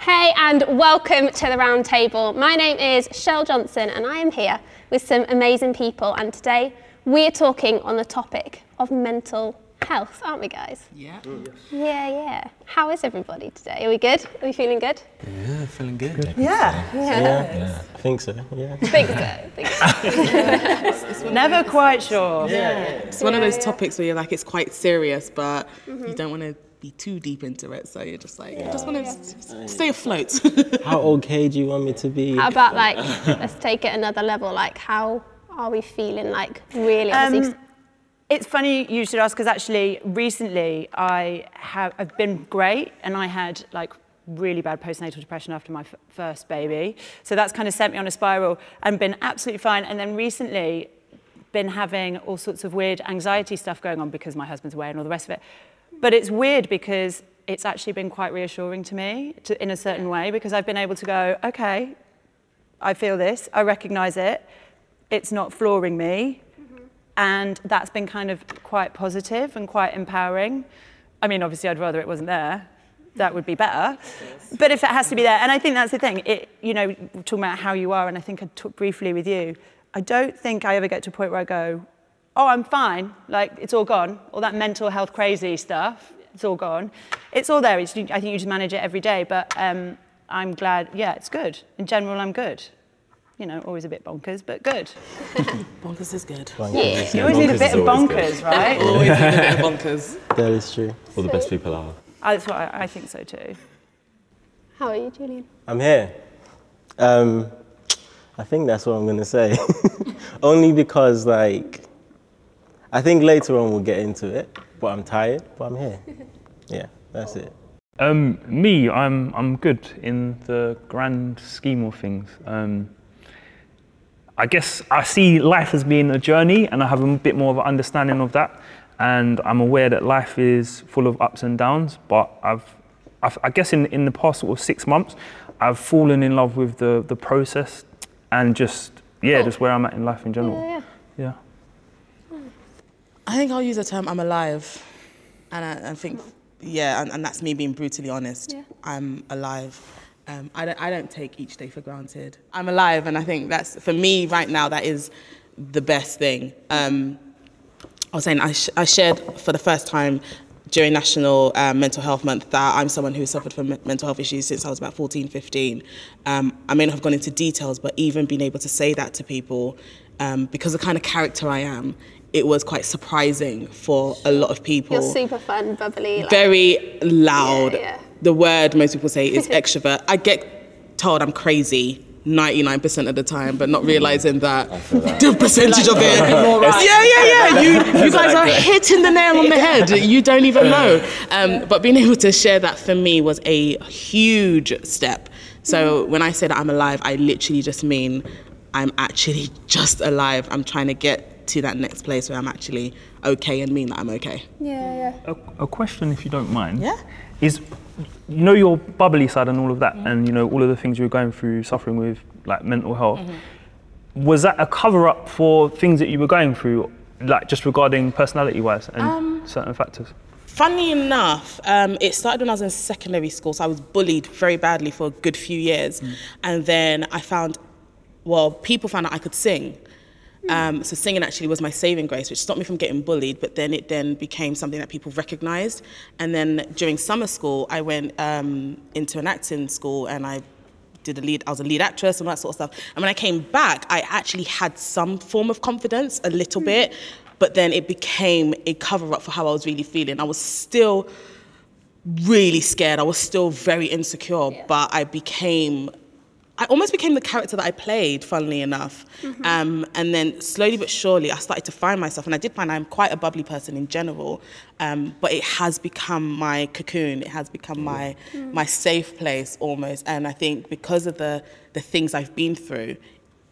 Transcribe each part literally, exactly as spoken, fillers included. Hey, and welcome to the Round Table. My name is Shell Johnson, and I am here with some amazing people. And today we're talking on the topic of mental health, aren't we, guys? Yeah. Mm, yes. Yeah, yeah. How is everybody today? Are we good? Are we feeling good? Yeah, feeling good. good. Yeah. Yeah. Yeah. Yeah. yeah. I think so. Yeah. I think so. I think so. it's, it's Never quite sure. Yeah. yeah. It's one yeah, of those yeah. topics where you're like, it's quite serious, but mm-hmm. you don't want to be too deep into it, so you're just like, yeah. I just want to yeah. s- stay afloat. How okay do you want me to be? How about like, let's take it another level, like how are we feeling, like really? Um, it's funny you should ask, because actually recently I have, I've been great, and I had like really bad postnatal depression after my f- first baby, so that's kind of sent me on a spiral and been absolutely fine, and then recently been having all sorts of weird anxiety stuff going on because my husband's away and all the rest of it. But it's weird because it's actually been quite reassuring to me to, in a certain way, because I've been able to go, okay, I feel this, I recognise it, it's not flooring me. Mm-hmm. And that's been kind of quite positive and quite empowering. I mean, obviously, I'd rather it wasn't there. That would be better. But if it has to be there, and I think that's the thing, it, you know, talking about how you are, and I think I talked briefly with you, I don't think I ever get to a point where I go, oh, I'm fine, like, it's all gone. All that mental health crazy stuff, it's all gone. It's all there, it's, I think you just manage it every day, but um, I'm glad, yeah, it's good. In general, I'm good. You know, always a bit bonkers, but good. Bonkers is good. Bonkers yeah. is good. You always bonkers need a bit of bonkers, good. Right? Always need a bit of bonkers. That is true. All the best people are. Oh, that's what I, I think so too. How are you, Julian? I'm here. Um, I think that's what I'm going to say. Only because, like, I think later on we'll get into it, but I'm tired, but I'm here. Yeah, that's it. Um, me, I'm I'm good in the grand scheme of things. Um, I guess I see life as being a journey, and I have a bit more of an understanding of that. And I'm aware that life is full of ups and downs, but I've, I've I guess in, in the past sort of six months, I've fallen in love with the, the process and just, yeah, just where I'm at in life in general. Yeah. yeah. yeah. I think I'll use the term I'm alive, and I, I think, yeah, and, and that's me being brutally honest. Yeah. I'm alive. Um, I don't, I don't take each day for granted. I'm alive, and I think that's, for me right now, that is the best thing. Um, I was saying, I, sh- I shared for the first time during National uh, Mental Health Month that I'm someone who suffered from me- mental health issues since I was about fourteen, fifteen. Um, I may not have gone into details, but even being able to say that to people, um, because of the kind of character I am, it was quite surprising for a lot of people. You're super fun, bubbly. Like, very loud. Yeah, yeah. The word most people say is extrovert. I get told I'm crazy ninety-nine percent of the time, but not realising that, that the percentage like, of it. Yeah, yeah, yeah. You, you guys are hitting the nail on the head. You don't even know. Um, but being able to share that for me was a huge step. So when I say that I'm alive, I literally just mean I'm actually just alive. I'm trying to get to that next place where I'm actually okay and mean that I'm okay. Yeah, yeah. A, a question, if you don't mind, yeah? is, you know, your bubbly side and all of that, mm-hmm. and you know, all of the things you were going through, suffering with like mental health, mm-hmm. was that a cover up for things that you were going through, like just regarding personality wise and um, certain factors? Funnily enough, um, it started when I was in secondary school, so I was bullied very badly for a good few years, mm. and then I found, well, people found out I could sing. Um, so singing actually was my saving grace, which stopped me from getting bullied, but then it then became something that people recognised. And then during summer school, I went um, into an acting school, and I did a lead, I was a lead actress and that sort of stuff. And when I came back, I actually had some form of confidence, a little mm. bit, but then it became a cover-up for how I was really feeling. I was still really scared, I was still very insecure, yeah. but I became... I almost became the character that I played, funnily enough. Mm-hmm. Um, and then slowly but surely, I started to find myself. And I did find I'm quite a bubbly person in general, um, but it has become my cocoon. It has become my mm. my safe place almost. And I think because of the, the things I've been through,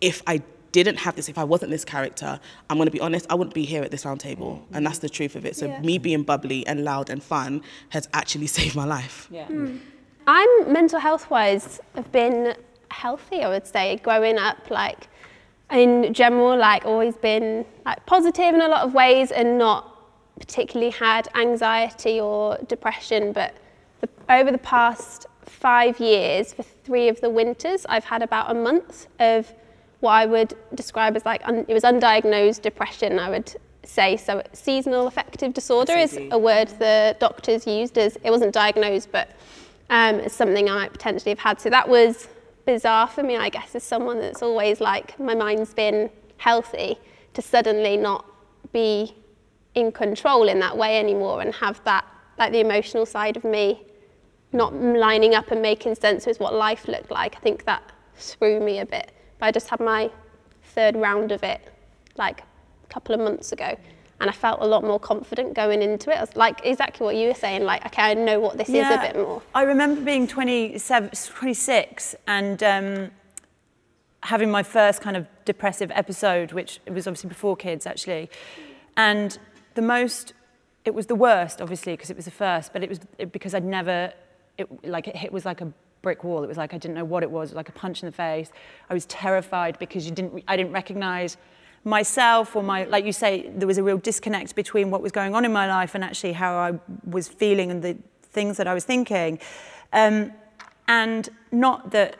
if I didn't have this, if I wasn't this character, I'm going to be honest, I wouldn't be here at this round table. Mm. And that's the truth of it. So yeah. me being bubbly and loud and fun has actually saved my life. Yeah. Mm. I'm mental health-wise, I've been... healthy, I would say, growing up, like in general, like always been like positive in a lot of ways and not particularly had anxiety or depression, but the, over the past five years, for three of the winters, I've had about a month of what I would describe as like, un- it was undiagnosed depression, I would say. So seasonal affective disorder S A D is a word the doctors used as, it wasn't diagnosed, but um, as something I might potentially have had. So that was bizarre for me, I guess, as someone that's always like, my mind's been healthy, to suddenly not be in control in that way anymore and have that, like the emotional side of me not lining up and making sense with what life looked like. I think that threw me a bit. But I just had my third round of it like a couple of months ago, and I felt a lot more confident going into it. I was like exactly what you were saying, like, okay, I know what this yeah, is a bit more. I remember being twenty-seven, twenty-six and um, having my first kind of depressive episode, which was obviously before kids actually. And the most, it was the worst obviously because it was the first, but it was it, because I'd never, it, like it hit was like a brick wall. It was like I didn't know what it was. It was like a punch in the face. I was terrified because you didn't. I didn't recognise myself or my, like you say, there was a real disconnect between what was going on in my life and actually how I was feeling and the things that I was thinking. Um, and not that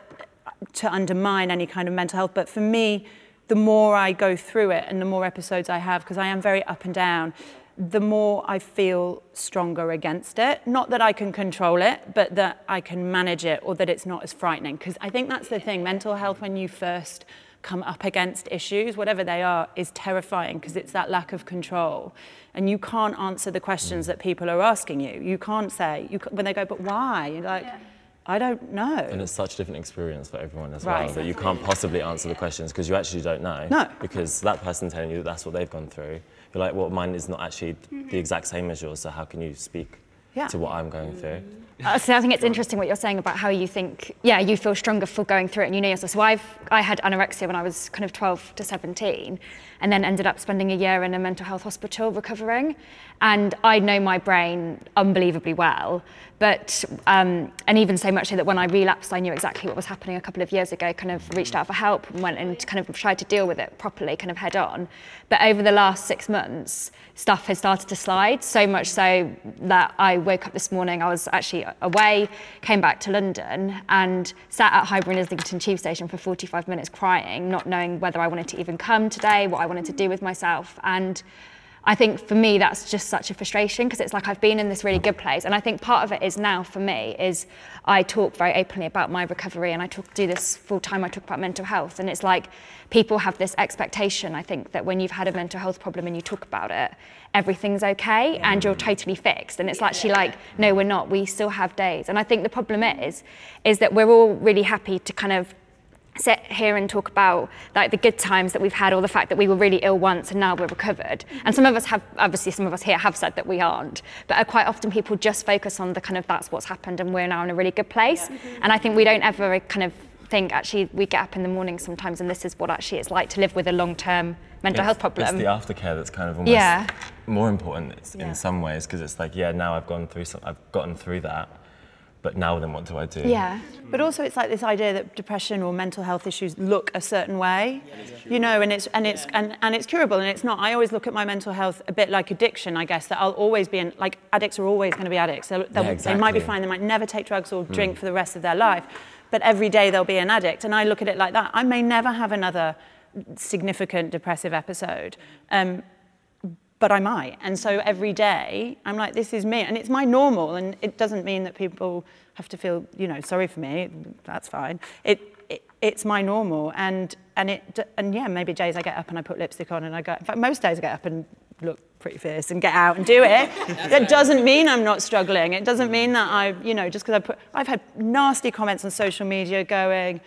to undermine any kind of mental health, but for me, the more I go through it and the more episodes I have, because I am very up and down, the more I feel stronger against it. Not that I can control it, but that I can manage it, or that it's not as frightening. Because I think that's the thing, mental health, when you first come up against issues, whatever they are, is terrifying because it's that lack of control. And you can't answer the questions that people are asking you. You can't say, you, when they go, but why? You're like, yeah. I don't know. And it's such a different experience for everyone as right. well, that you can't possibly answer the questions because you actually don't know. No. Because that person telling you that that's what they've gone through, you're like, well, mine is not actually mm-hmm. the exact same as yours, so how can you speak yeah. to what I'm going through? Uh, so I think it's interesting what you're saying about how you think, yeah, you feel stronger for going through it and you know yourself. So I've, I had anorexia when I was kind of twelve to seventeen and then ended up spending a year in a mental health hospital recovering. And I know my brain unbelievably well. But, um, and even so much so that when I relapsed, I knew exactly what was happening a couple of years ago, kind of reached out for help and went and kind of tried to deal with it properly, kind of head on. But over the last six months, stuff has started to slide, so much so that I woke up this morning, I was actually away, came back to London and sat at Highbury and Islington tube station for forty-five minutes crying, not knowing whether I wanted to even come today, what I wanted to do with myself. And I think for me, that's just such a frustration because it's like I've been in this really good place. And I think part of it is now for me is I talk very openly about my recovery and I talk, do this full time. I talk about mental health and it's like people have this expectation, I think, that when you've had a mental health problem and you talk about it, everything's okay yeah. and you're totally fixed. And it's actually like, no, we're not. We still have days. And I think the problem is, is that we're all really happy to kind of sit here and talk about like the good times that we've had or the fact that we were really ill once and now we're recovered. And some of us have, obviously some of us here have said that we aren't, but quite often people just focus on the kind of that's what's happened and we're now in a really good place. Yeah. Mm-hmm. And I think we don't ever kind of think actually we get up in the morning sometimes and this is what actually it's like to live with a long-term mental it's, health problem. It's the aftercare that's kind of almost yeah. more important in yeah. some ways because it's like, yeah, now I've gone through some, I've gotten through that. But now then what do I do? Yeah. But also it's like this idea that depression or mental health issues look a certain way. Yeah, you know, and it's and it's yeah. and, and it's curable and it's not. I always look at my mental health a bit like addiction, I guess, that I'll always be in, like addicts are always going to be addicts. They'll, they'll, yeah, exactly. They might be fine, they might never take drugs or drink mm. for the rest of their life, but every day they'll be an addict. And I look at it like that. I may never have another significant depressive episode. Um, but I might. And so every day I'm like, this is me and it's my normal. And it doesn't mean that people have to feel, you know, sorry for me, that's fine. It, it It's my normal. And and it and yeah, maybe days I get up and I put lipstick on and I go, in fact, most days I get up and look pretty fierce and get out and do it. That doesn't mean I'm not struggling. It doesn't mean that I, you know, just because I put, I've had nasty comments on social media going,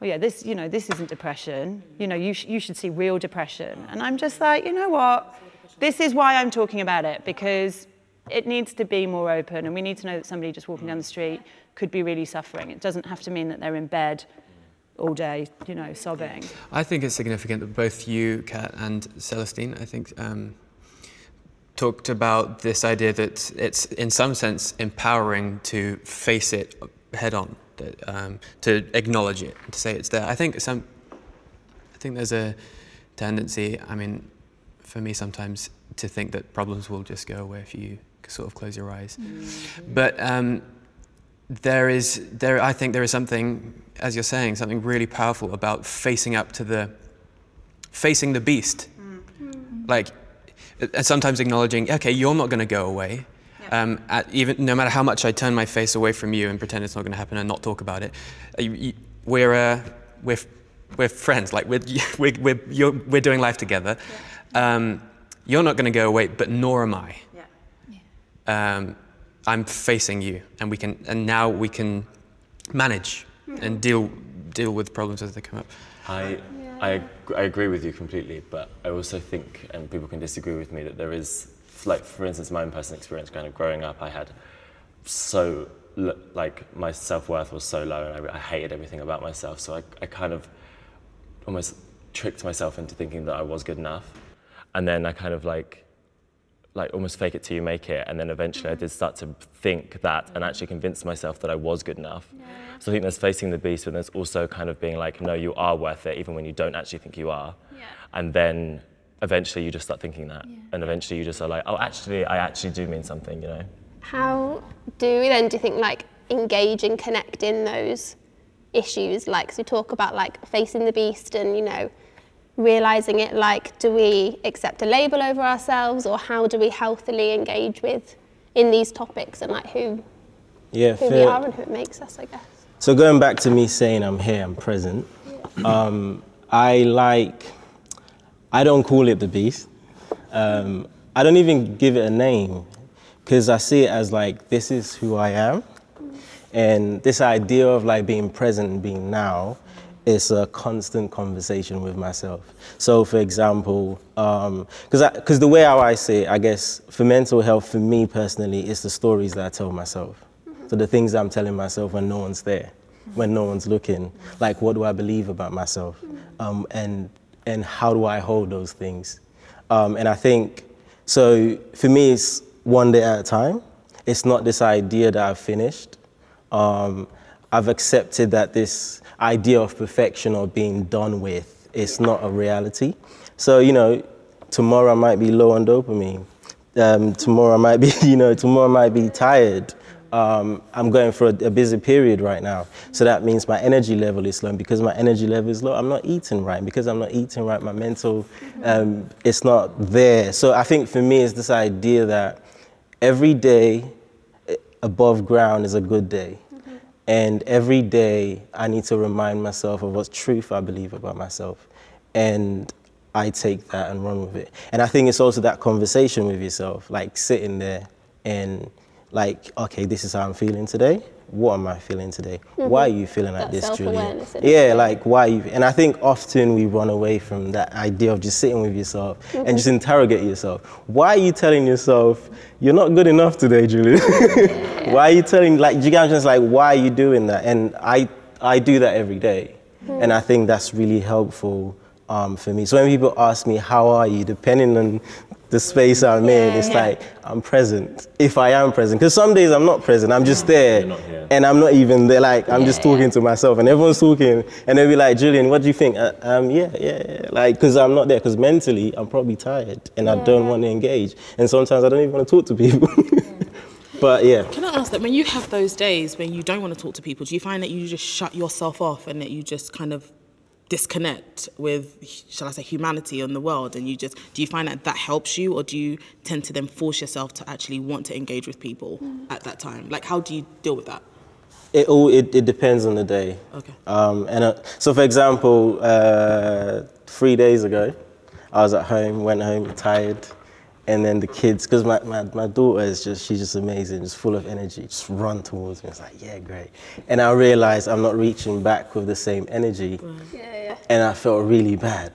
well, yeah, this, you know, this isn't depression. You know, you sh- you should see real depression. And I'm just like, you know what? This is why I'm talking about it, because it needs to be more open and we need to know that somebody just walking down the street could be really suffering. It doesn't have to mean that they're in bed all day, you know, sobbing. I think it's significant that both you, Kat, and Celestine, I think, um, talked about this idea that it's, in some sense, empowering to face it head on, that, um, to acknowledge it, to say it's there. I think some, I think there's a tendency, I mean, for me sometimes to think that problems will just go away if you sort of close your eyes. Mm-hmm. But um, there is there. I think there is something, as you're saying, something really powerful about facing up to the, facing the beast, mm. like, and sometimes acknowledging, okay, you're not going to go away. Um, at even no matter how much I turn my face away from you and pretend it's not going to happen and not talk about it, you, you, we're uh, we're we're friends. Like we're we're we're, you're, we're doing life together. Yeah. Um, you're not going to go away, but nor am I. Yeah. Yeah. Um, I'm facing you, and we can, and now we can manage yeah. and deal deal with problems as they come up. I yeah. I I agree with you completely, but I also think, and people can disagree with me, that there is. Like, for instance, my own personal experience kind of growing up, I had so, like, my self-worth was so low and I, I hated everything about myself. So I, I kind of almost tricked myself into thinking that I was good enough. And then I kind of, like, like almost fake it till you make it. And then eventually I did start to think that and actually convince myself that I was good enough. Yeah. So I think there's facing the beast, but there's also kind of being like, no, you are worth it, even when you don't actually think you are. Yeah. And then... eventually you just start thinking that yeah. and eventually you just are like, oh, actually, I actually do mean something, you know? How do we then, do you think, like, engage and connect in those issues? Like, so we talk about, like, facing the beast and, you know, realising it, like, do we accept a label over ourselves or how do we healthily engage with, in these topics and, like, who, yeah, who we are and who it makes us, I guess? So going back to me saying I'm here, I'm present, yeah. um, I like... I don't call it the beast. Um, I don't even give it a name because I see it as like, this is who I am. And this idea of like being present and being now is a constant conversation with myself. So for example, um, cause, I, cause the way how I see it, I guess for mental health, for me personally, it's the stories that I tell myself. So the things that I'm telling myself when no one's there, when no one's looking, like what do I believe about myself? Um, and and how do I hold those things? Um, and I think, so for me, it's one day at a time. It's not this idea that I've finished. Um, I've accepted that this idea of perfection or being done with, it's not a reality. So, you know, tomorrow I might be low on dopamine. Um, tomorrow I might be, you know, tomorrow I might be tired. Um, I'm going for a, a busy period right now. So that means my energy level is low. And because my energy level is low, I'm not eating right. Because I'm not eating right, my mental, um, it's not there. So I think for me, it's this idea that every day above ground is a good day. Mm-hmm. And every day I need to remind myself of what truth I believe about myself. And I take that and run with it. And I think it's also that conversation with yourself, like sitting there and like, okay, this is how I'm feeling today. What am I feeling today? Mm-hmm. Why are you feeling like that this, Julian? Yeah, like, why are you? And I think often we run away from that idea of just sitting with yourself mm-hmm. and just interrogate yourself. Why are you telling yourself, you're not good enough today, Julian? Yeah. Why are you telling, like, you guys just like, why are you doing that? And I, I do that every day. Mm-hmm. And I think that's really helpful um, for me. So when people ask me, how are you, depending on the space I'm yeah, in, it's yeah. like, I'm present, if I am present. Because some days I'm not present, I'm just there, and I'm not even there, like, I'm yeah, just talking yeah. to myself, and everyone's talking, and they'll be like, Julian, what do you think? Uh, um, yeah, yeah, yeah, like, because I'm not there, because mentally, I'm probably tired, and yeah. I don't want to engage, and sometimes I don't even want to talk to people. But yeah. Can I ask that, when you have those days when you don't want to talk to people, do you find that you just shut yourself off, and that you just kind of disconnect with, shall I say, humanity and the world, and you just, do you find that that helps you, or do you tend to then force yourself to actually want to engage with people mm. at that time? Like, how do you deal with that? It all, it, it depends on the day. Okay. Um, and uh, so, for example, uh, three days ago, I was at home, went home, tired, and then the kids, because my, my, my daughter is just, she's just amazing, just full of energy, just run towards me. It's like, yeah, great. And I realized I'm not reaching back with the same energy. Right. Yeah, yeah. And I felt really bad.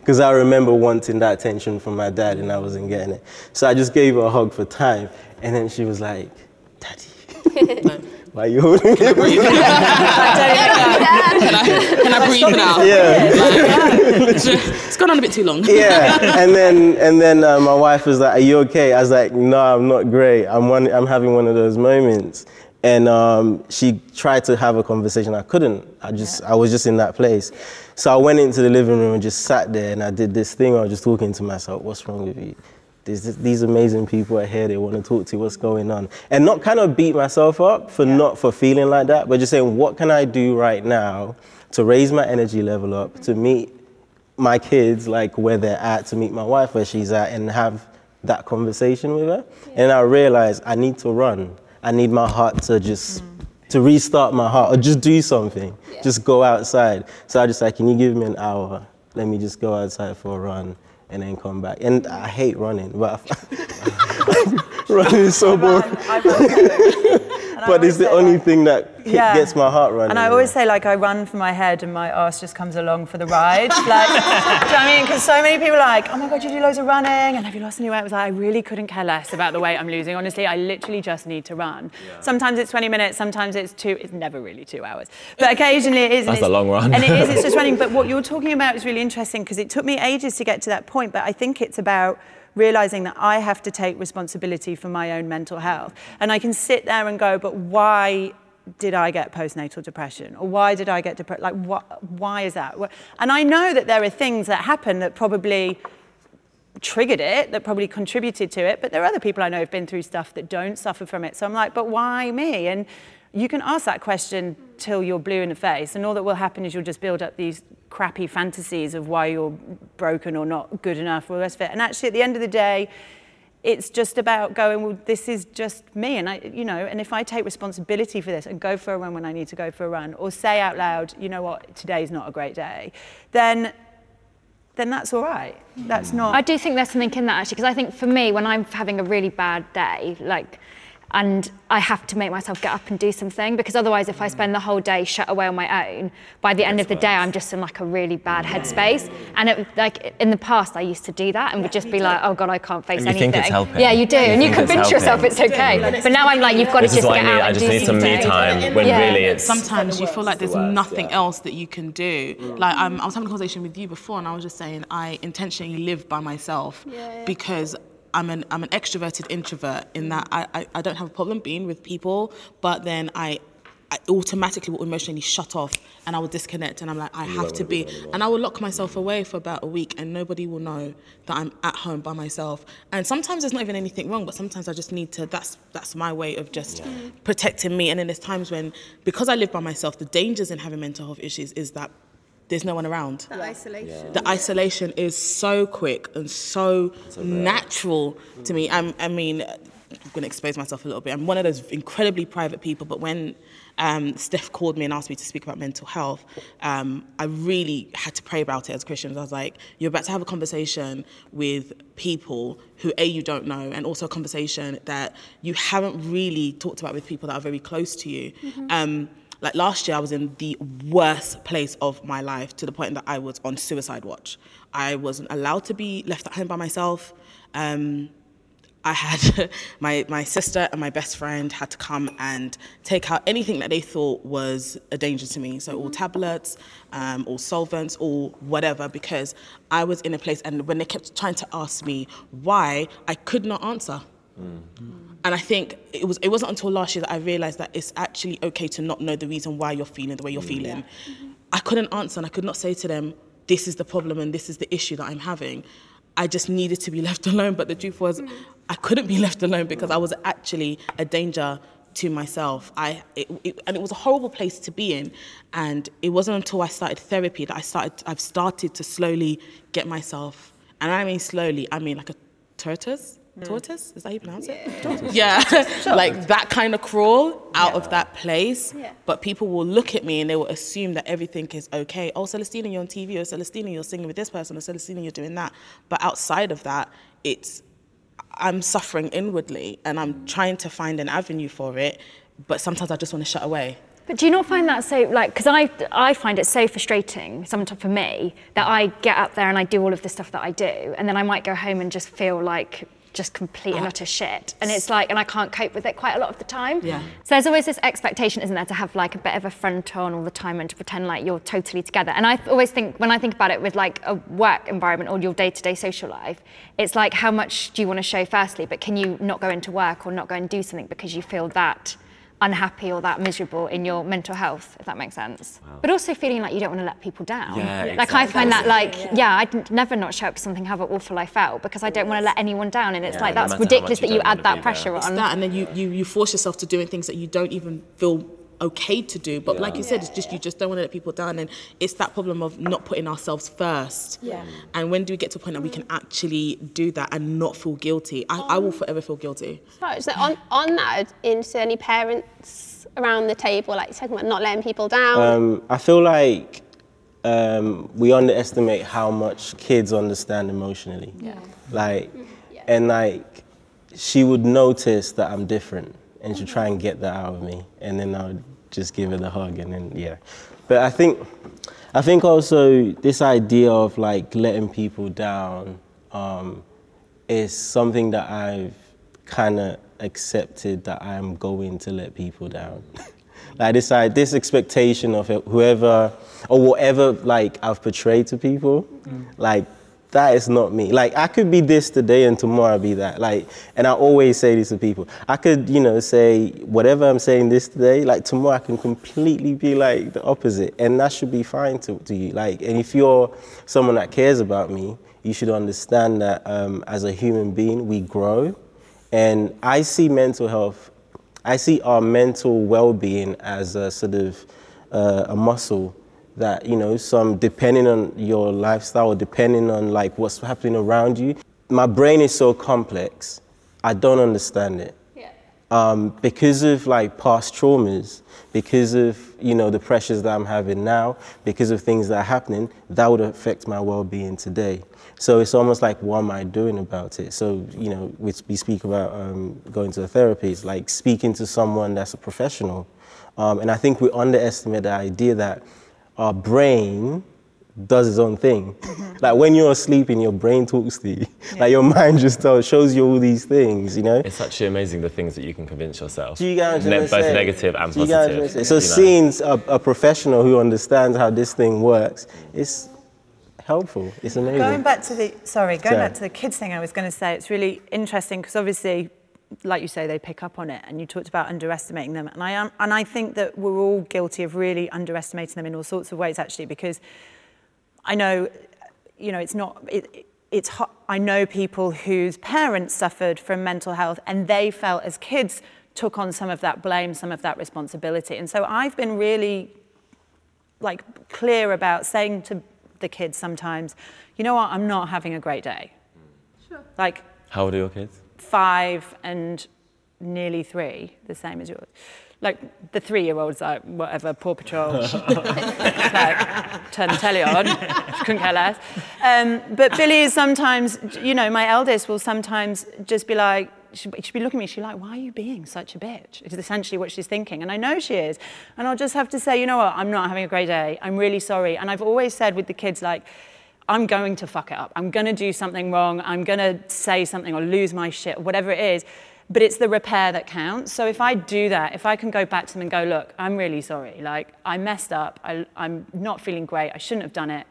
Because I remember wanting that attention from my dad and I wasn't getting it. So I just gave her a hug for time. And then she was like, Daddy, why are you holding me? Can I breathe now? Can I breathe now? Yeah. It's gone on a bit too long. Yeah. And then and then uh, my wife was like, are you okay? I was like, no, I'm not great. I'm one, I'm having one of those moments. And um, she tried to have a conversation. I couldn't. I just yeah. I was just in that place. So I went into the living room and just sat there and I did this thing. I was just talking to myself. What's wrong with you? there's these amazing people out here, they want to talk to you, what's going on? And not kind of beat myself up for yeah. not for feeling like that, but just saying, what can I do right now to raise my energy level up, to meet my kids, like where they're at, to meet my wife where she's at, and have that conversation with her. Yeah. And I realized I need to run. I need my heart to just, mm. to restart my heart, or just do something, yeah. just go outside. So I just like, can you give me an hour? Let me just go outside for a run and then come back. And I hate running, but running is so boring. I run, I run but it's the only like, thing that yeah. gets my heart running. And I always say, like, I run for my head and my ass just comes along for the ride. Like, do you know what I mean? Because so many people are like, oh my God, you do loads of running, and have you lost any weight? I was like, I really couldn't care less about the weight I'm losing. Honestly, I literally just need to run. Yeah. Sometimes it's twenty minutes, sometimes it's two, it's never really two hours. But occasionally it is. That's a long run. And it is, it's just running. But what you're talking about is really interesting, because it took me ages to get to that point, but I think it's about realizing that I have to take responsibility for my own mental health. And I can sit there and go, but why did I get postnatal depression? Or why did I get depressed? Like, what, why is that? And I know that there are things that happen that probably triggered it, that probably contributed to it, but there are other people I know who've been through stuff that don't suffer from it. So I'm like, but why me? And you can ask that question till you're blue in the face, and all that will happen is you'll just build up these crappy fantasies of why you're broken or not good enough or all the rest of it. And actually, at the end of the day, it's just about going, well, this is just me. And I, you know, and if I take responsibility for this and go for a run when I need to go for a run, or say out loud, you know what, today's not a great day, then then that's all right. That's not... I do think there's something in that, actually, because I think for me, when I'm having a really bad day, like... and I have to make myself get up and do something, because otherwise if I spend the whole day shut away on my own, by the end That's of the worse. Day I'm just in like a really bad headspace. And it, like in the past I used to do that and would just be like, oh God, I can't face and you anything. Think it's helping. Yeah, you do, you and you convince yourself it's okay. But, but now I'm like, you've got this to just get out I and do I just need some me time, when yeah. really it's... Sometimes you feel like there's the nothing yeah. else that you can do. Mm. Like I'm, I was having a conversation with you before and I was just saying I intentionally live by myself yeah. because I'm an I'm an extroverted introvert in that I, I, I don't have a problem being with people, but then I, I automatically will emotionally shut off and I will disconnect and I'm like, I have to be, and I will lock myself away for about a week and nobody will know that I'm at home by myself. And sometimes there's not even anything wrong, but sometimes I just need to, that's that's my way of just yeah. protecting me. And then there's times when, because I live by myself, the dangers in having mental health issues is that there's no one around. The isolation. Yeah. The isolation is so quick and so, so natural mm. to me. I'm, I mean, I'm going to expose myself a little bit. I'm one of those incredibly private people, but when um, Steph called me and asked me to speak about mental health, um, I really had to pray about it as Christians. I was like, you're about to have a conversation with people who A, you don't know, and also a conversation that you haven't really talked about with people that are very close to you. Mm-hmm. Um, Like last year, I was in the worst place of my life, to the point that I was on suicide watch. I wasn't allowed to be left at home by myself. Um, I had my my sister and my best friend had to come and take out anything that they thought was a danger to me. So mm-hmm. all tablets, um, all solvents, all whatever, because I was in a place, and when they kept trying to ask me why, I could not answer. Mm-hmm. And I think it was it wasn't until last year that I realised that it's actually okay to not know the reason why you're feeling the way you're mm-hmm. feeling. Yeah. Mm-hmm. I couldn't answer, and I could not say to them, this is the problem and this is the issue that I'm having. I just needed to be left alone. But the truth was, mm-hmm. I couldn't be left alone because I was actually a danger to myself. I it, it, and it was a horrible place to be in. And it wasn't until I started therapy that I started. I've started to slowly get myself, and I mean slowly, I mean like a tortoise. Mm. Tortoise? Is that how you pronounce it? Yeah. Tortoise. Yeah. Sure. Like that kind of crawl out yeah. of that place. Yeah. But people will look at me and they will assume that everything is okay. Oh, Celestine, you're on T V. Oh, Celestine, you're singing with this person. Oh, Celestine, you're doing that. But outside of that, it's I'm suffering inwardly and I'm trying to find an avenue for it. But sometimes I just want to shut away. But do you not find that so, like, because I I find it so frustrating sometimes for me that I get up there and I do all of the stuff that I do, and then I might go home and just feel like just complete and utter shit, and it's like, and I can't cope with it quite a lot of the time. Yeah. So there's always this expectation, isn't there, to have like a bit of a front on all the time and to pretend like you're totally together. And I always think, when I think about it with like a work environment or your day-to-day social life, it's like, how much do you want to show firstly, but can you not go into work or not go and do something because you feel that unhappy or that miserable in your mental health, if that makes sense. Wow. But also feeling like you don't want to let people down. Yeah, exactly. Like I find that like, yeah, yeah I'd never not show up to something, however awful I felt, because I don't want to let anyone down. And it's yeah, like, that's no ridiculous you that you add that pressure there. on. It's that, and then you, you, you force yourself to doing things that you don't even feel okay to do, but yeah. like you said, it's just you just don't want to let people down, and it's that problem of not putting ourselves first. Yeah. And when do we get to a point that we can actually do that and not feel guilty? I, um, I will forever feel guilty. So on on that, in certainly parents around the table, like talking about not letting people down. Um, I feel like um, we underestimate how much kids understand emotionally. Yeah. Like, yeah. and like she would notice that I'm different. And she'd try and get that out of me, and then I would just give her the hug, and then yeah. But I think, I think also this idea of like letting people down um, is something that I've kind of accepted that I'm going to let people down. Like this, like, this expectation of whoever or whatever like I've portrayed to people, mm-hmm. like. That is not me. Like, I could be this today and tomorrow be that. Like, and I always say this to people. I could, you know, say whatever I'm saying this today, like tomorrow I can completely be like the opposite. And that should be fine to, to you. Like, and if you're someone that cares about me, you should understand that um, as a human being, we grow. And I see mental health, I see our mental well-being as a sort of uh, a muscle that, you know, some, depending on your lifestyle or depending on like what's happening around you. My brain is so complex, I don't understand it. Yeah. Um, because of like past traumas, because of, you know, the pressures that I'm having now, because of things that are happening, that would affect my well-being today. So it's almost like, what am I doing about it? So, you know, we speak about um, going to a therapy, it's like speaking to someone that's a professional. Um, and I think we underestimate the idea that our brain does its own thing. Mm-hmm. Like when you're sleeping, your brain talks to you. Yeah. Like your mind just tells, shows you all these things, you know? It's actually amazing the things that you can convince yourself. Do you get what I'm ne- both negative and Do positive. You you so know? Seeing a, a professional who understands how this thing works, it's helpful, it's amazing. Going back to the, sorry, going sorry. back to the kids thing I was gonna say, it's really interesting because obviously, like you say, they pick up on it, and you talked about underestimating them, and I and I think that we're all guilty of really underestimating them in all sorts of ways, actually, because I know, you know, it's not it, it's I know people whose parents suffered from mental health, and they felt as kids took on some of that blame, some of that responsibility, and so I've been really like clear about saying to the kids sometimes, you know what, I'm not having a great day. Sure. Like, how old are your kids? Five and nearly three, the same as yours. Like, the three-year-olds are whatever, Paw Patrol, like, turn the telly on, couldn't care less. Um, but Billy is sometimes, you know, my eldest will sometimes just be like, she'll be looking at me, she's like, why are you being such a bitch? It's essentially what she's thinking, and I know she is. And I'll just have to say, you know what, I'm not having a great day, I'm really sorry. And I've always said with the kids, like, I'm going to fuck it up. I'm going to do something wrong. I'm going to say something or lose my shit, or whatever it is. But it's the repair that counts. So if I do that, if I can go back to them and go, look, I'm really sorry. Like, I messed up. I, I'm not feeling great. I shouldn't have done it.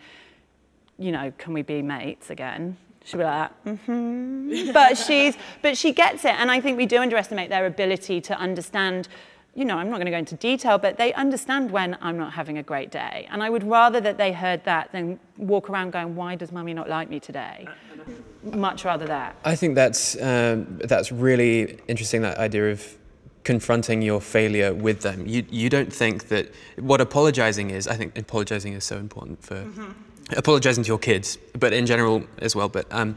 You know, can we be mates again? She'll be like, mm-hmm. But she's, but she gets it. And I think we do underestimate their ability to understand. You know, I'm not going to go into detail, but they understand when I'm not having a great day. And I would rather that they heard that than walk around going, why does mummy not like me today? Much rather that. I think that's um, that's really interesting, that idea of confronting your failure with them. You you don't think that what apologizing is, I think apologizing is so important for mm-hmm. apologizing to your kids, but in general as well. But um,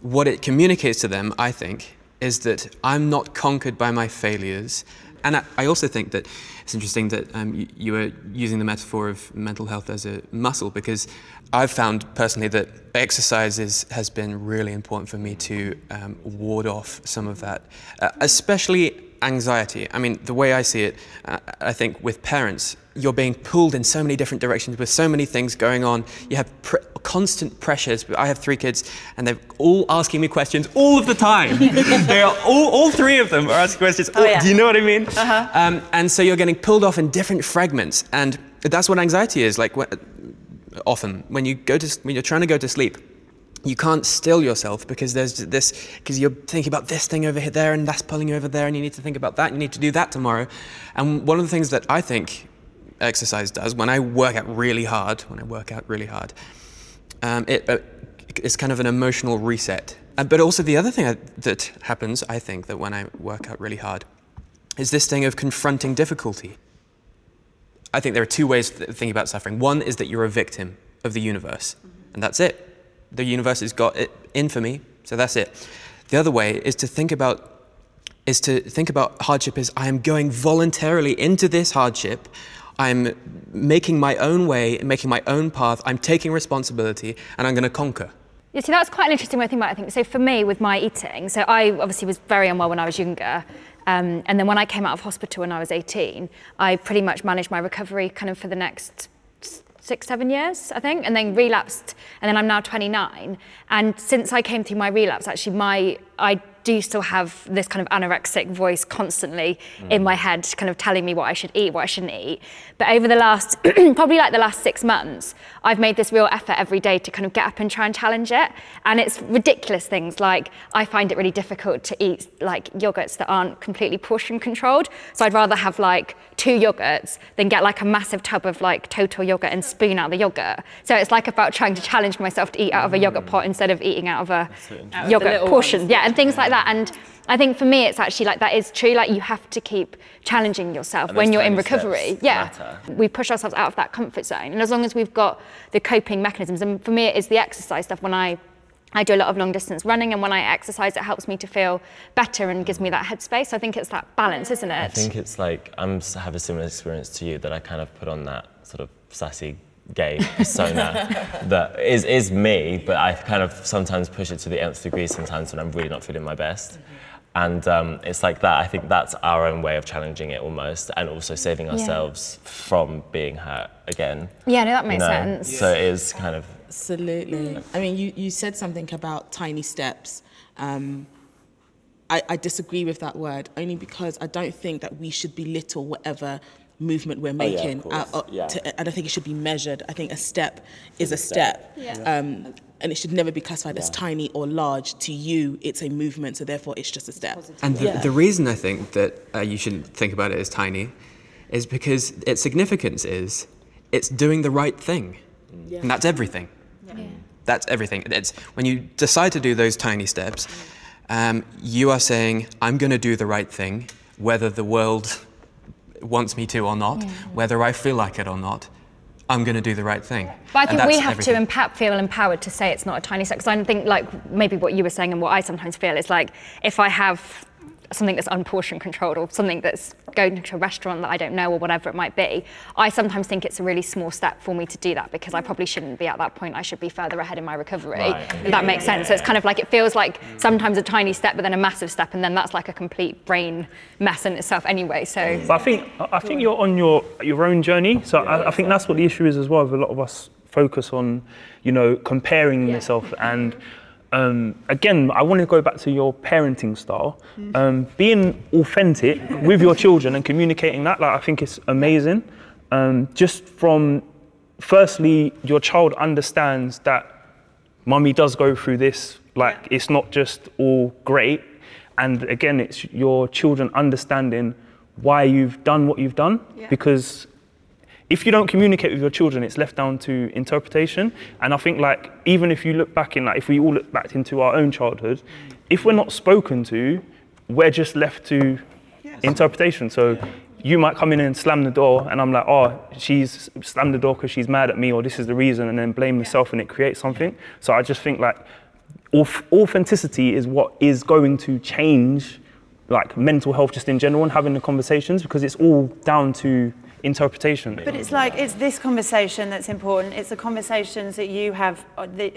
what it communicates to them, I think, is that I'm not conquered by my failures. And I also think that it's interesting that um, you, you were using the metaphor of mental health as a muscle, because I've found personally that exercise is, has been really important for me to um, ward off some of that, uh, especially anxiety. I mean, the way I see it, uh, I think with parents, you're being pulled in so many different directions with so many things going on. You have pre- constant pressures. I have three kids, and they're all asking me questions all of the time. They are all, all three of them are asking questions. Oh, yeah. Do you know what I mean? Uh-huh. Um, and so you're getting pulled off in different fragments, and that's what anxiety is. Like, when, often when you go to, when you're trying to go to sleep, You can't still yourself because there's this, because you're thinking about this thing over here, there, and that's pulling you over there, and you need to think about that, and you need to do that tomorrow. And one of the things that I think exercise does, when I work out really hard, when I work out really hard, um, it uh, it's kind of an emotional reset. Uh, but also the other thing I, that happens, I think, that when I work out really hard, is this thing of confronting difficulty. I think there are two ways of thinking about suffering. One is that you're a victim of the universe, mm-hmm. and that's it. The universe has got it in for me, so that's it. The other way is to think about is to think about hardship as I am going voluntarily into this hardship. I'm making my own way, making my own path. I'm taking responsibility, and I'm going to conquer. Yeah, see, that's quite an interesting way to think about it, I think. So for me, with my eating, so I obviously was very unwell when I was younger. Um, and then when I came out of hospital when I was eighteen, I pretty much managed my recovery kind of for the next six, seven years, I think, and then relapsed. And then I'm now twenty-nine. And since I came through my relapse, actually, my I do still have this kind of anorexic voice constantly mm. in my head, kind of telling me what I should eat, what I shouldn't eat. But over the last, probably like the last six months, I've made this real effort every day to kind of get up and try and challenge it. And it's ridiculous things like I find it really difficult to eat like yogurts that aren't completely portion controlled. So I'd rather have like two yogurts than get like a massive tub of like total yogurt and spoon out of the yogurt. So it's like about trying to challenge myself to eat out of a yogurt mm. pot instead of eating out of a out yogurt of portion. Ones. Yeah, and things yeah. like that. And I think for me, it's actually like that is true. Like you have to keep challenging yourself when you're in recovery. Yeah, matter. We push ourselves out of that comfort zone. And as long as we've got the coping mechanisms, and for me, it is the exercise stuff. When I, I do a lot of long distance running, and when I exercise, it helps me to feel better and gives me that headspace. I think it's that balance, isn't it? I think it's like I'm I have a similar experience to you that I kind of put on that sort of sassy gay persona that is is me, but I kind of sometimes push it to the nth degree sometimes when I'm really not feeling my best. Mm-hmm. And um, it's like that. I think that's our own way of challenging it almost, and also saving ourselves yeah. from being hurt again. Yeah, no, that makes you know? sense. Yeah. So it is kind of... Absolutely. I mean, you, you said something about tiny steps. Um, I, I disagree with that word, only because I don't think that we should belittle whatever movement we're making. Oh, yeah, uh, uh, yeah. to, I don't think it should be measured. I think a step is a step. Yeah. Um, and it should never be classified yeah. as tiny or large. To you, it's a movement, so therefore it's just a step. And the, yeah. the reason I think that uh, you shouldn't think about it as tiny is because its significance is it's doing the right thing. Yeah. And that's everything. Yeah. Yeah. That's everything. It's when you decide to do those tiny steps, um, you are saying, I'm going to do the right thing, whether the world wants me to or not, yeah. whether I feel like it or not, I'm going to do the right thing. But I think we have everything. to emp- feel empowered to say it's not a tiny step. Because I think, like, maybe what you were saying and what I sometimes feel is, like, if I have something that's unportion controlled or something that's going to a restaurant that I don't know or whatever it might be, I sometimes think it's a really small step for me to do that because I probably shouldn't be at that point. I should be further ahead in my recovery, right. if yeah, that makes sense. Yeah. So it's kind of like, it feels like sometimes a tiny step but then a massive step, and then that's like a complete brain mess in itself anyway, so. But I think I think you're on your your own journey. So yeah, I, I think that's what the issue is as well. With a lot of us focus on, you know, comparing yeah. yourself and, Um, again, I want to go back to your parenting style. Um, being authentic with your children and communicating that, like, I think it's amazing. Um, just from, firstly, your child understands that mummy does go through this, like yeah. it's not just all great. And again, it's your children understanding why you've done what you've done, yeah. because if you don't communicate with your children, it's left down to interpretation. And I think, like, even if you look back in, like, if we all look back into our own childhood, if we're not spoken to, we're just left to yes. interpretation. So yeah. you might come in and slam the door, and I'm like, oh, she's slammed the door because she's mad at me, or this is the reason, and then blame myself, yeah. and it creates something. So I just think, like, authenticity is what is going to change, like, mental health just in general, and having the conversations, because it's all down to interpretation. But it's like, it's this conversation that's important. It's the conversations that you have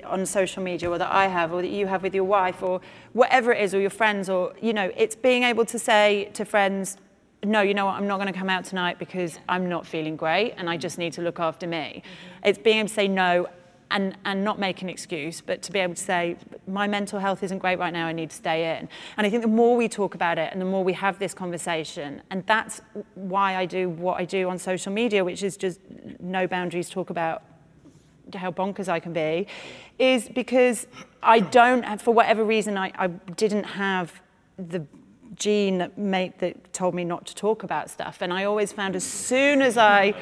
on social media, or that I have, or that you have with your wife, or whatever it is, or your friends, or, you know, it's being able to say to friends, no, you know what, I'm not going to come out tonight because I'm not feeling great and I just need to look after me. Mm-hmm. It's being able to say no and and not make an excuse, but to be able to say, my mental health isn't great right now, I need to stay in. And I think the more we talk about it and the more we have this conversation, and that's why I do what I do on social media, which is just no boundaries, talk about how bonkers I can be, is because I don't, for whatever reason, I, I didn't have the gene that, made, that told me not to talk about stuff. And I always found as soon as I,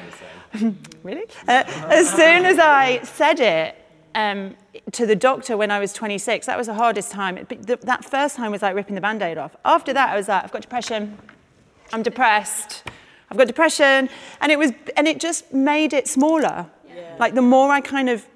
really? Uh, as soon as I said it, Um, to the doctor when I was twenty-six. That was the hardest time. But th- that first time was like ripping the Band-Aid off. After that, I was like, I've got depression. I'm depressed. I've got depression. And it was, and it just made it smaller. Yeah. Like the more I kind of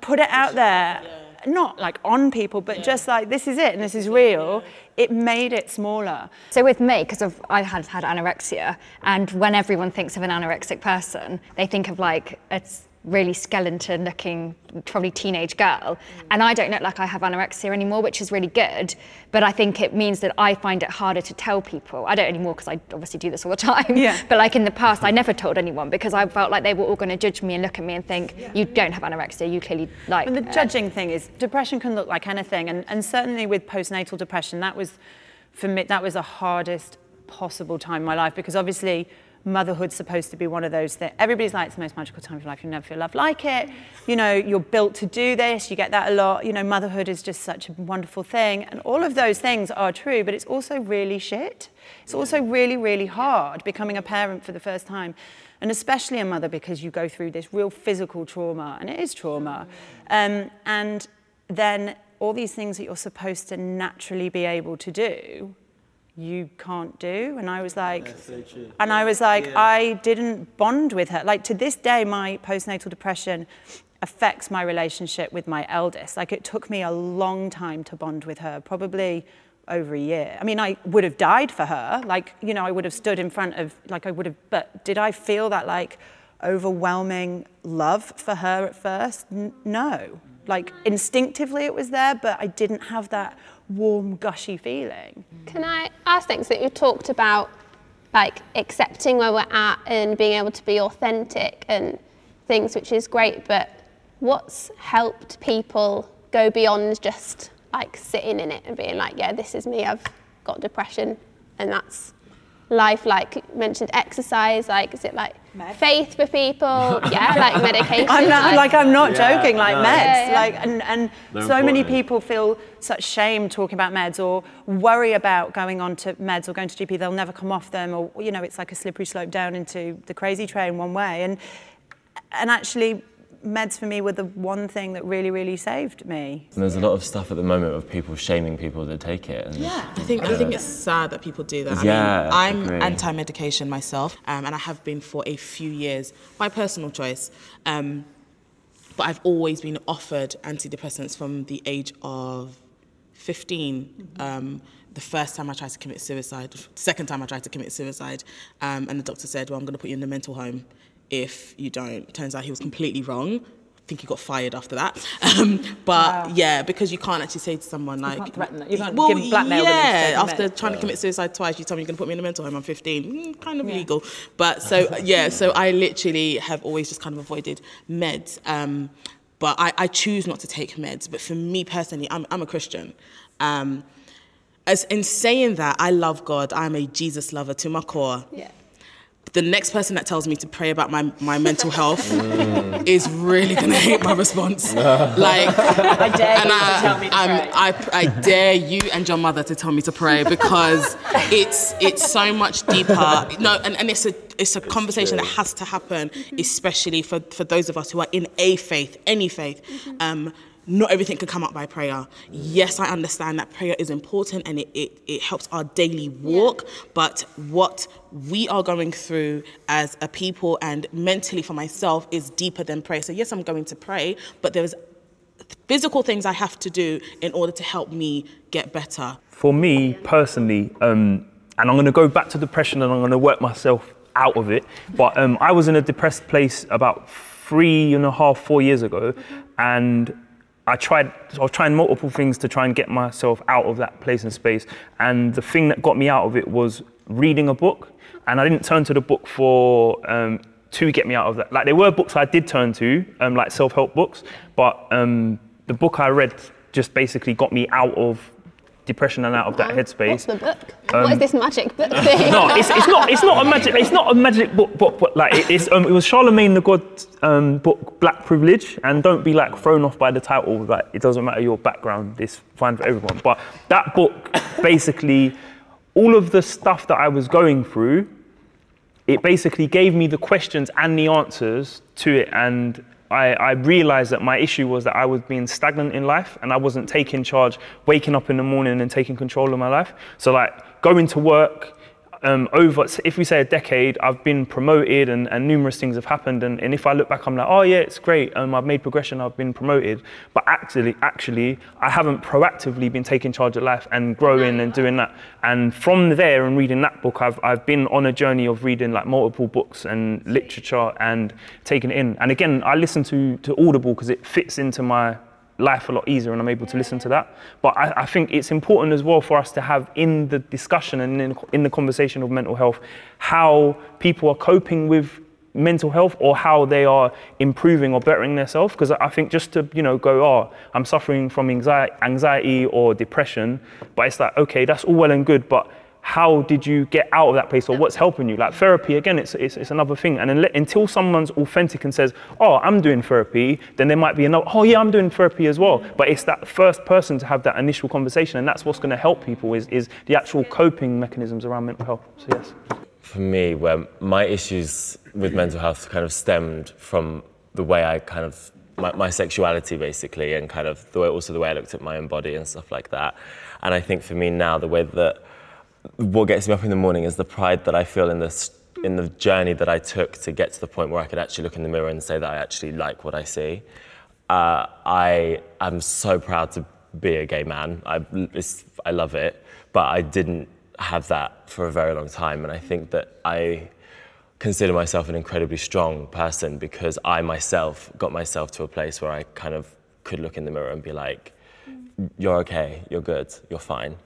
put it out there, yeah. not like on people, but yeah. just like, this is it and this is real. Yeah. It made it smaller. So with me, because I had had anorexia, and when everyone thinks of an anorexic person, they think of like, it's really skeleton looking, probably teenage girl. And I don't look like I have anorexia anymore, which is really good. But I think it means that I find it harder to tell people. I don't anymore, because I obviously do this all the time. Yeah. But like in the past, I never told anyone because I felt like they were all going to judge me and look at me and think, yeah. you don't have anorexia, you clearly like... And the uh, judging thing is, depression can look like anything. And, and certainly with postnatal depression, that was, for me, that was the hardest possible time in my life, because obviously motherhood's supposed to be one of those that everybody's like, it's the most magical time of your life, you never feel love like it, you know, you're built to do this, you get that a lot, you know, motherhood is just such a wonderful thing, and all of those things are true, but it's also really shit. It's also really, really hard becoming a parent for the first time, and especially a mother, because you go through this real physical trauma, and it is trauma, um, and then all these things that you're supposed to naturally be able to do, you can't do. And I was like, so and I was like, yeah. I didn't bond with her. Like to this day, my postnatal depression affects my relationship with my eldest. Like it took me a long time to bond with her, probably over a year. I mean, I would have died for her. Like, you know, I would have stood in front of, like I would have, but did I feel that like overwhelming love for her at first? N- no. Like instinctively it was there, but I didn't have that warm, gushy feeling. Can I ask things that you talked about, like accepting where we're at and being able to be authentic and things, which is great, but what's helped people go beyond just like sitting in it and being like, yeah, this is me, I've got depression and that's life? Like you mentioned exercise, like is it like Med. faith for people? Yeah, like medication. I'm not, like, like I'm not yeah, joking, like no. meds. Yeah, yeah. Like and, and so important. Many people feel such shame talking about meds or worry about going on to meds or going to G P, they'll never come off them, or you know, it's like a slippery slope down into the crazy train one way. And and actually meds for me were the one thing that really, really saved me. And there's a lot of stuff at the moment of people shaming people that take it. And yeah, I think yeah. I think it's sad that people do that. I yeah, mean, I'm anti-medication myself, um, and I have been for a few years, by personal choice. Um, but I've always been offered antidepressants from the age of fifteen. Mm-hmm. Um, the first time I tried to commit suicide, the second time I tried to commit suicide, um, and the doctor said, well, I'm going to put you in the mental home if you don't. Turns out he was completely wrong. I think he got fired after that. Um, but wow. yeah, because you can't actually say to someone like... You can't threaten them. You can't well, give blackmail yeah, them. After trying yeah. to commit suicide twice, you tell me you're going to put me in a mental home, I'm fifteen. Mm, kind of yeah. illegal. But so, yeah, so I literally have always just kind of avoided meds. Um, but I, I choose not to take meds. But for me personally, I'm, I'm a Christian. Um, as in saying that, I love God. I'm a Jesus lover to my core. Yeah. The next person that tells me to pray about my, my mental health mm. is really gonna hate my response. Like, I dare and you I, to tell me to pray. I, I dare you and your mother to tell me to pray, because it's it's so much deeper. No, and, and it's a it's a it's conversation true. that has to happen, mm-hmm. especially for, for those of us who are in a faith, any faith. Mm-hmm. Um, Not everything can come up by prayer. Yes, I understand that prayer is important and it, it, it helps our daily walk, yeah. but what we are going through as a people and mentally for myself is deeper than prayer. So yes, I'm going to pray, but there's physical things I have to do in order to help me get better. For me personally, um, and I'm gonna go back to depression and I'm gonna work myself out of it, but um, I was in a depressed place about three and a half, four years ago, mm-hmm. and I tried, I was trying multiple things to try and get myself out of that place and space. And the thing that got me out of it was reading a book. And I didn't turn to the book for, um, to get me out of that. Like there were books I did turn to, um, like self-help books, but um, the book I read just basically got me out of depression and out of that um, headspace. What's the book? Um, what is this magic book thing? No, it's, it's not. It's not a magic. It's not a magic book. book, book like it, it's, um, it was Charlemagne the God um, book, Black Privilege, and don't be like thrown off by the title. Like it doesn't matter your background. It's fine for everyone. But that book, basically, all of the stuff that I was going through, it basically gave me the questions and the answers to it, and I, I realized that my issue was that I was being stagnant in life and I wasn't taking charge, waking up in the morning and taking control of my life. So like going to work, um, over, if we say a decade, I've been promoted and, and numerous things have happened. And, and if I look back, I'm like, oh yeah, it's great. Um, I've made progression, I've been promoted. But actually, actually, I haven't proactively been taking charge of life and growing and doing that. And from there and reading that book, I've I've been on a journey of reading like multiple books and literature and taking it in. And again, I listen to, to Audible because it fits into my life a lot easier and I'm able to listen to that. But I, I think it's important as well for us to have in the discussion and in, in the conversation of mental health, how people are coping with mental health or how they are improving or bettering themselves. Because I think just to, you know, go, oh, I'm suffering from anxiety, anxiety or depression, but it's like, okay, that's all well and good, but how did you get out of that place or what's helping you? Like therapy, again, it's it's, it's another thing. And then, until someone's authentic and says, oh, I'm doing therapy, then there might be another, oh yeah, I'm doing therapy as well. But it's that first person to have that initial conversation, and that's what's gonna help people is, is the actual coping mechanisms around mental health, so yes. For me, where my issues with mental health kind of stemmed from the way I kind of, my, my sexuality basically, and kind of the way, also the way I looked at my own body and stuff like that. And I think for me now, the way that what gets me up in the morning is the pride that I feel in the, in the journey that I took to get to the point where I could actually look in the mirror and say that I actually like what I see. Uh, I am so proud to be a gay man. I, it's, I love it, but I didn't have that for a very long time. And I think that I consider myself an incredibly strong person because I myself got myself to a place where I kind of could look in the mirror and be like, you're okay, you're good, you're fine.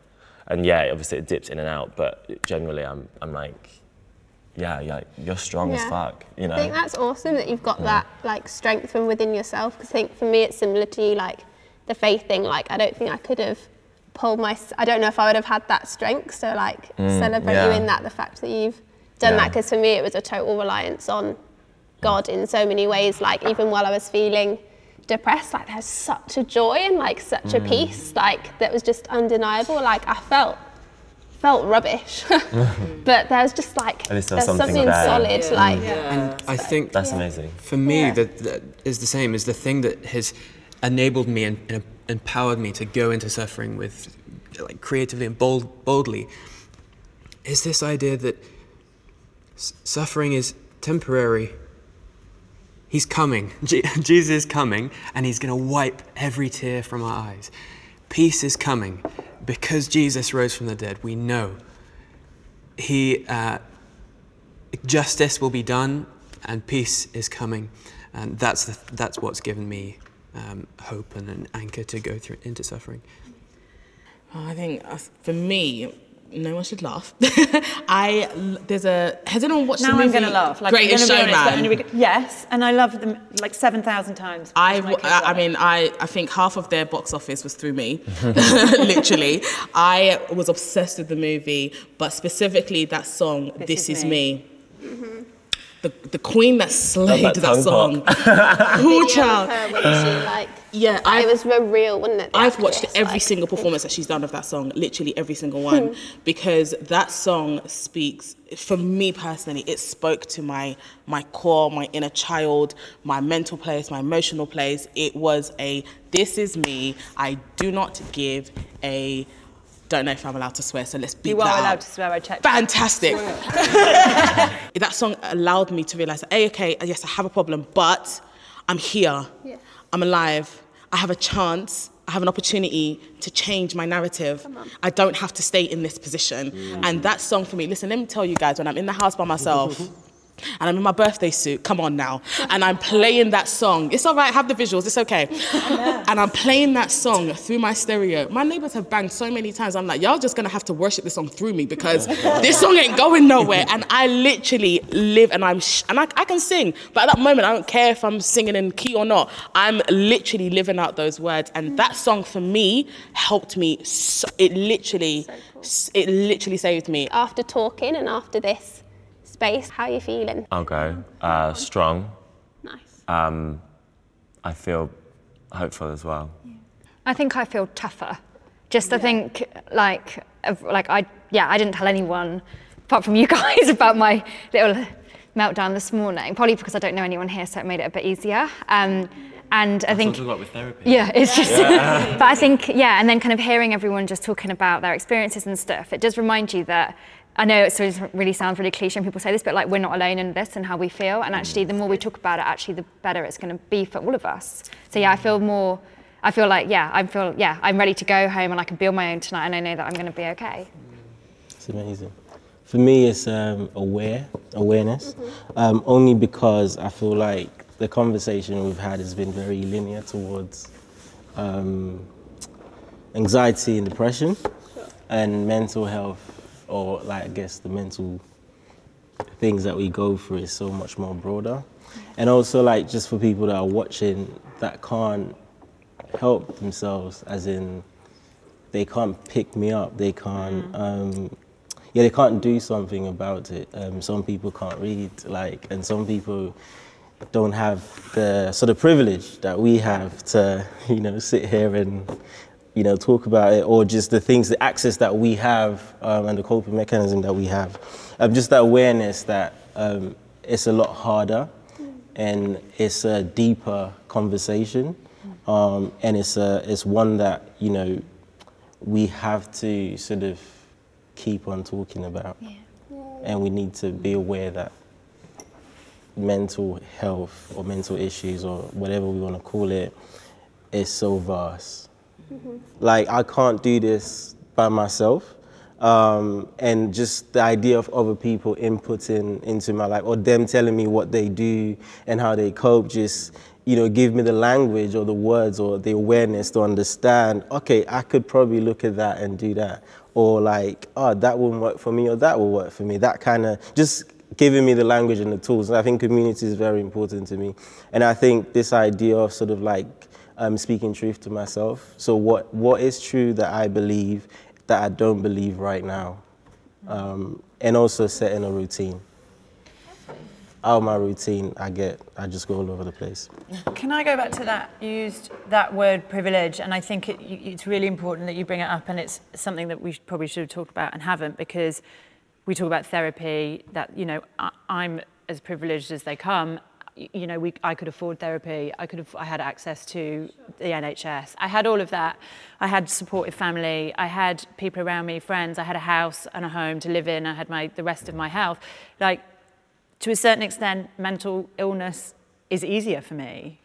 And yeah, obviously it dips in and out, but generally I'm I'm like, yeah, yeah, you're strong yeah. as fuck, you know? I think that's awesome that you've got yeah. that like strength from within yourself, because I think for me it's similar to you, like the faith thing, like I don't think I could have pulled my, I don't know if I would have had that strength, so like mm, celebrate yeah. you in that, the fact that you've done yeah. that, because for me it was a total reliance on God in so many ways, like even while I was feeling depressed, like there's such a joy and like such mm. a peace, like that was just undeniable. Like I felt felt rubbish, but there's just like there's something, something solid. Yeah. Like, yeah. and so, I think that's yeah. amazing. For me, yeah. that, that is the same as the thing that has enabled me and, and empowered me to go into suffering with like creatively and bold, boldly. Is this idea that s- suffering is temporary. He's coming, Je- Jesus is coming, and he's going to wipe every tear from our eyes. Peace is coming. Because Jesus rose from the dead, we know he uh, justice will be done and peace is coming. And that's the, that's what's given me um, hope and an anchor to go through into suffering. I think uh, for me, no one should laugh. I there's a has anyone watched now the movie? Now I'm going to laugh. Like, Greatest Showman. Yes, and I love them like seven thousand times. I w- I, I mean I I think half of their box office was through me, literally. I was obsessed with the movie, but specifically that song. This, this is, is me. me. Mm-hmm. The the queen that slayed that, that song. Cool child. Like, yeah, I, it was real, wasn't it? I've watched every like, single performance that she's done of that song, literally every single one, because that song speaks, for me personally, it spoke to my my core, my inner child, my mental place, my emotional place. It was a, this is me, I do not give a, don't know if I'm allowed to swear, so let's beat that out. You are allowed to swear, I checked. Fantastic. That song allowed me to realise that, hey, okay, yes, I have a problem, but I'm here. Yeah. I'm alive. I have a chance. I have an opportunity to change my narrative. I don't have to stay in this position. Mm. And that song for me, listen, let me tell you guys, when I'm in the house by myself, and I'm in my birthday suit, come on now, and I'm playing that song. It's all right, have the visuals, it's okay. Yeah. And I'm playing that song through my stereo. My neighbours have banged so many times, I'm like, y'all just gonna have to worship this song through me because this song ain't going nowhere. And I literally live, and I'm, sh- and I, I can sing, but at that moment, I don't care if I'm singing in key or not. I'm literally living out those words, and that song for me helped me. So, it literally, so cool. it literally saved me. After talking and after this space, how are you feeling? Okay, uh, strong. Nice. Um, I feel hopeful as well. Yeah. I think I feel tougher. Just yeah. I think like like I yeah I didn't tell anyone apart from you guys about my little meltdown this morning. Probably because I don't know anyone here, so it made it a bit easier. Um, and I think like with therapy. Yeah, it's yeah. just. Yeah. But I think yeah, and then kind of hearing everyone just talking about their experiences and stuff, it does remind you that. I know it really sounds really cliche and people say this, but like we're not alone in this and how we feel. And actually, the more we talk about it, actually, the better it's going to be for all of us. So yeah, I feel more. I feel like yeah, I feel yeah, I'm ready to go home and I can be on my own tonight, and I know that I'm going to be okay. It's amazing. For me, it's um, aware awareness, mm-hmm. um, only because I feel like the conversation we've had has been very linear towards um, anxiety and depression, sure. and mental health. Or like I guess the mental things that we go through is so much more broader. And also like just for people that are watching that can't help themselves, as in they can't pick me up, they can't, um, yeah, they can't do something about it. Um, some people can't read, like, and some people don't have the sort of privilege that we have to, you know, sit here and you know, talk about it, or just the things, the access that we have um, and the coping mechanism that we have. Um, just that awareness that um, it's a lot harder and it's a deeper conversation um, and it's a, it's one that, you know, we have to sort of keep on talking about. Yeah. And we need to be aware that mental health or mental issues or whatever we want to call it is so vast. Mm-hmm. Like, I can't do this by myself. Um, and just the idea of other people inputting into my life or them telling me what they do and how they cope, just, you know, give me the language or the words or the awareness to understand, okay, I could probably look at that and do that. Or like, oh, that won't work for me or that will work for me. That kind of, just giving me the language and the tools. And I think community is very important to me. And I think this idea of sort of like, I'm speaking truth to myself. So what, what is true that I believe that I don't believe right now? Um, and also setting a routine. Out of my routine, I get, I just go all over the place. Can I go back to that? You used that word privilege, and I think it, it's really important that you bring it up, and it's something that we probably should have talked about and haven't, because we talk about therapy, that, you know, I, I'm as privileged as they come. You know, we, I could afford therapy, I could have, I had access to the N H S, I had all of that, I had supportive family, I had people around me, friends, I had a house and a home to live in, I had my the rest of my health. Like, to a certain extent, mental illness is easier for me.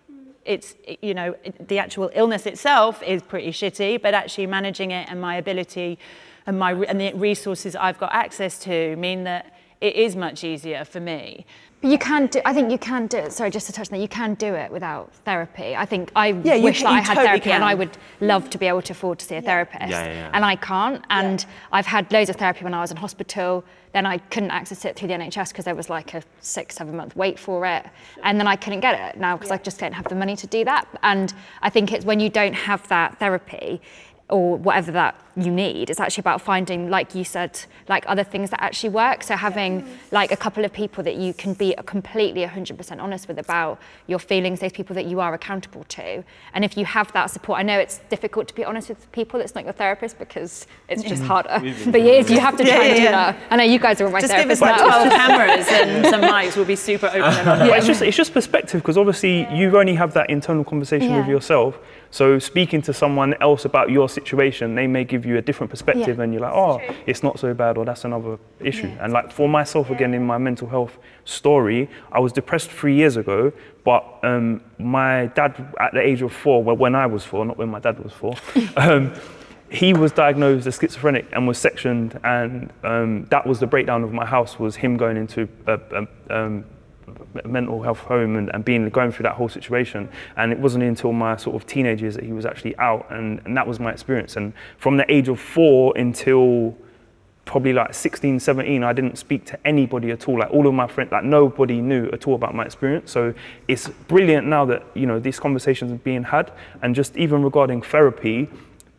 It's, you know, the actual illness itself is pretty shitty, but actually managing it and my ability and my and the resources I've got access to mean that it is much easier for me. But you can do, I think you can do it, sorry, just to touch on that, you can do it without therapy. I think I yeah, wish can, that I had totally therapy can. And I would love to be able to afford to see a yeah. therapist. Yeah, yeah, yeah. And I can't, and yeah. I've had loads of therapy when I was in hospital, then I couldn't access it through the N H S because there was like a six, seven month wait for it. And then I couldn't get it now because yeah. I just don't have the money to do that. And I think it's when you don't have that therapy, or whatever that you need. It's actually about finding, like you said, like other things that actually work. So having like a couple of people that you can be completely one hundred percent honest with about your feelings, those people that you are accountable to. And if you have that support, I know it's difficult to be honest with people, it's not your therapist because it's just harder. But yes, you have to try yeah, and do yeah. that. I know you guys are my just therapists now. Just give us like twelve cameras and some mics, will be super open and honest. Yeah. It's just, it's just perspective, because obviously yeah. you only have that internal conversation yeah. with yourself. So speaking to someone else about your situation, they may give you a different perspective yeah. and you're like, oh, it's not so bad, or that's another issue. Yeah. And like for myself, yeah. again, in my mental health story, I was depressed three years ago, but um, my dad at the age of four, well, when I was four, not when my dad was four, um, he was diagnosed as schizophrenic and was sectioned, and um, that was the breakdown of my house, was him going into a, a um, mental health home and, and being going through that whole situation. And it wasn't until my sort of teenage years that he was actually out, and, and that was my experience. And from the age of four until probably like sixteen, seventeen, I didn't speak to anybody at all. Like all of my friends, like nobody knew at all about my experience. So it's brilliant now that, you know, these conversations are being had. And just even regarding therapy,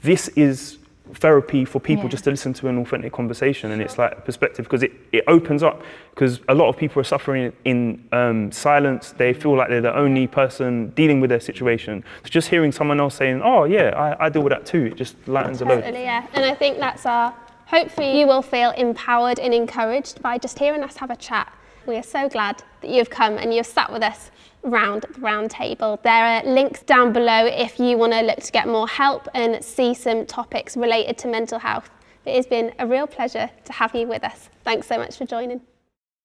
this is therapy for people, yeah. just to listen to an authentic conversation. And it's like a perspective, because it, it opens up, because a lot of people are suffering in um, silence. They feel like they're the only person dealing with their situation. So just hearing someone else saying, oh yeah, I, I deal with that too, it just lightens totally, a load. Totally, yeah. And I think that's our, hopefully you will feel empowered and encouraged by just hearing us have a chat. We are so glad that you've come and you've sat with us round the round table. There are links down below if you want to look to get more help and see some topics related to mental health. It has been a real pleasure to have you with us. Thanks so much for joining.